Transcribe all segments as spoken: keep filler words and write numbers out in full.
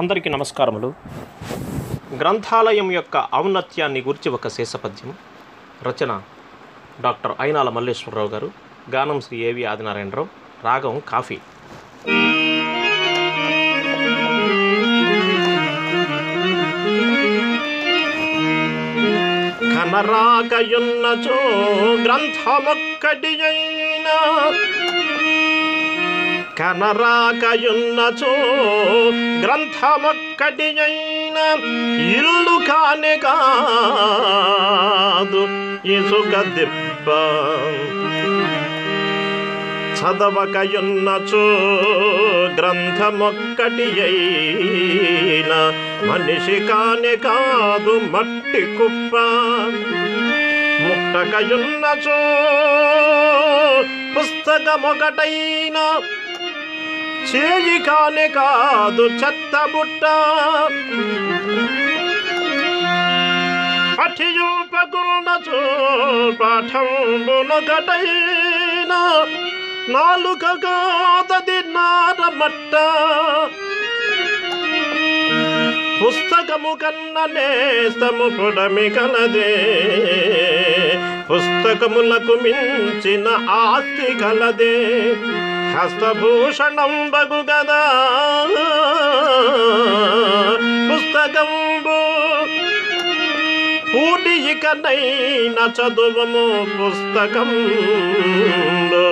అందరికీ నమస్కారములు. గ్రంథాలయం యొక్క ఔన్నత్యాన్ని గురించి ఒక శేషపద్యం. రచన డాక్టర్ అయినాల మల్లేశ్వరరావు గారు, గానం శ్రీ ఏవి ఆదినారాయణరావు, రాగం కాఫీ. కనరాకయున్నచో గ్రంథమొక్కటియైనా కనరాకయున్నచో గ్రంథమొక్కటియైన ఇల్లు కానే కాదు ఇసుక దిబ్బ. చదవకయున్నచో గ్రంథమొక్కటియైన మనిషి కానే కాదు మట్టి కుప్ప. ముట్టకయున్నచో పుస్తకమొకటైన చేయి కానే కాదు చెత్త బుట్ట. పఠింపకున్నచో పాఠంబునొకటైనా నాలుక కాదది నారమట్ట. పుస్తకము కన్న నేస్తము పొడమి కలదే, పుస్తకములకు మించిన ఆస్తి కలదే. హస్తభూషణం బగు గదా పుస్తకంబు, పూడికనైన చదువము పుస్తకంలో.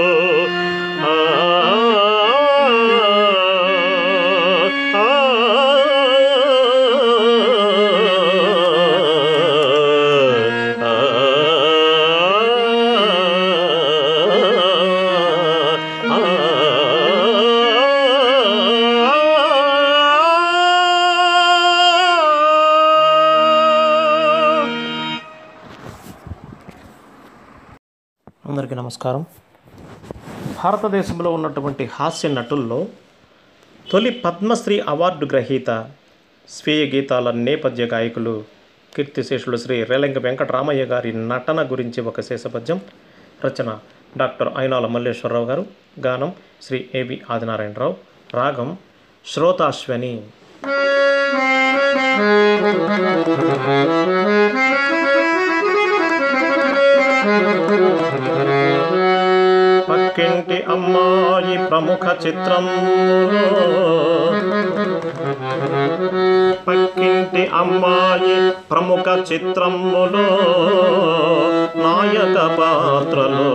అందరికీ నమస్కారం. భారతదేశంలో ఉన్నటువంటి హాస్య నటుల్లో తొలి పద్మశ్రీ అవార్డు గ్రహీత, స్వీయ గీతాల నేపథ్య గాయకులు కీర్తిశేషులు శ్రీ రేలంగి వెంకటరామయ్య గారి నటన గురించి ఒక శేషపద్యం. రచన డాక్టర్ అయినాల మల్లేశ్వరరావు గారు, గానం శ్రీ ఏవి ఆదినారాయణరావు, రాగం శ్రోతాశ్వని. పక్కింటి అమ్మాయి ప్రముఖ చిత్రం, పక్కింటి అమ్మాయి ప్రముఖ చిత్రములో నాయక పాత్రలో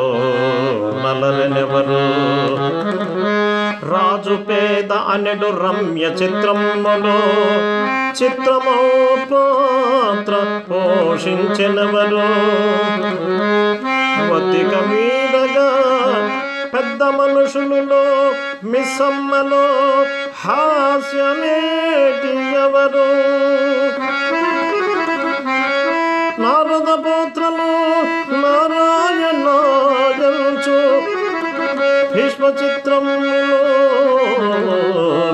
నలరెనెవరు. రాజు పేద అనెడు రమ్య చిత్రములో చిత్రమౌ పాత్ర పోషించెనెవరు. వతిక మీదగా పెద్ద మనుషులలో మిస్సమ్మలో హాస్యమేటి ఎవరు. నారద పాత్రలో నారాయణ గంచు భీష్మ చిత్రంలో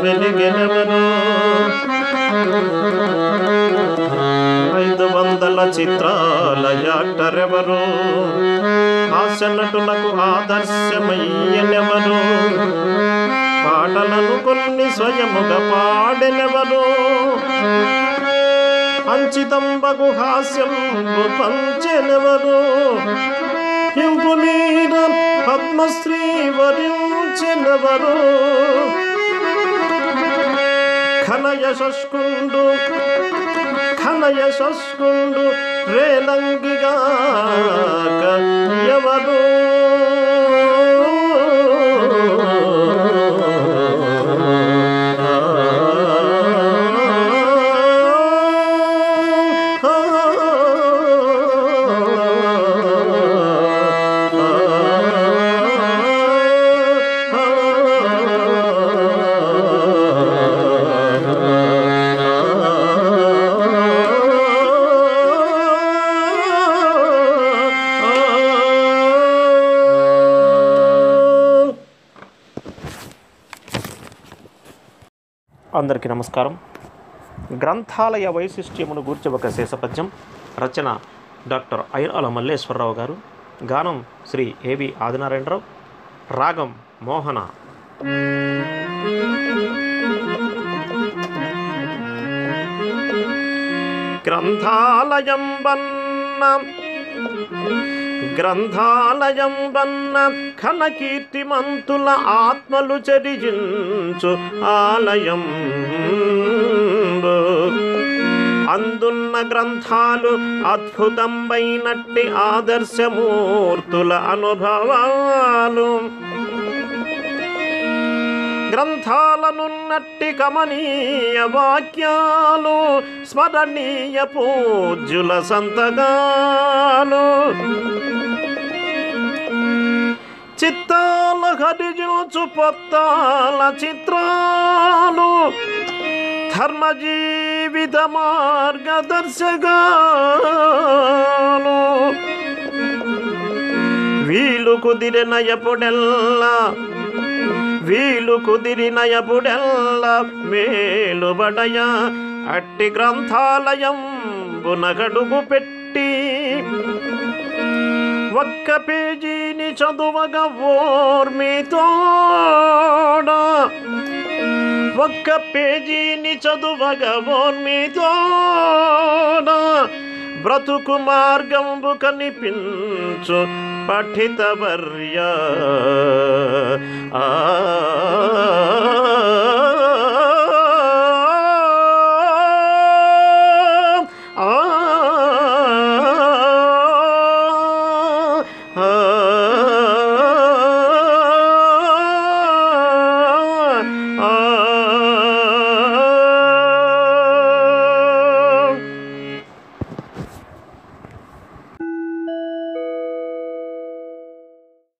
వెలిగినెవరు. ఐదు వందల చిత్రాల యాక్టర్ ఎవరు, హాస్య నటులకు ఆదర్శమయ్యనెవరు. పాటలను కొన్ని స్వయముగా పాడెనెవరు. అంచితంబగు హాస్యం పంచెనెవరు. ఇంపు మీద పద్మశ్రీ వరించెనెవరు. ఘనయశస్కుండు ఘనయశస్కుండు రేలంగిగాక ఎవరు. అందరికీ నమస్కారం. గ్రంథాలయ వైశిష్ట్యమును గూర్చి ఒక శేషపద్యం. రచన డాక్టర్ అయినాల మల్లేశ్వరరావు గారు, గానం శ్రీ ఏవి ఆదినారాయణరావు, రాగం మోహన. గ్రంథాలయంబన్న గ్రంథాలయంబన్న ఘనకీర్తిమంతుల ఆత్మలు చరిజించు ఆలయం. అందున్న గ్రంథాలు అద్భుతమైనట్టి ఆదర్శమూర్తుల అనుభవాలు గ్రంథాలనున్నట్టి కమనీయ వాక్యాలు స్మరణీయ పూజ్యుల సంతగాలు చిత్తాల హరిజుచు పొత్తాల చిత్రాలు ధర్మ జీవిత మార్గదర్శకాలు వీలు కుదిరిన ఎప్పుడెల్లా వీలు కుదిరిన ఎప్పుడెల్లా మేలుబడయ అట్టి గ్రంథాలయం గునగడుగు పెట్టి ఒక్క పేజీని చదువగా ఓర్మితోడా ఒక్క పేజీని చదువగా ఓర్మితోడా బ్రతుకు మార్గంబు కనిపించు పఠితవర్య ఆ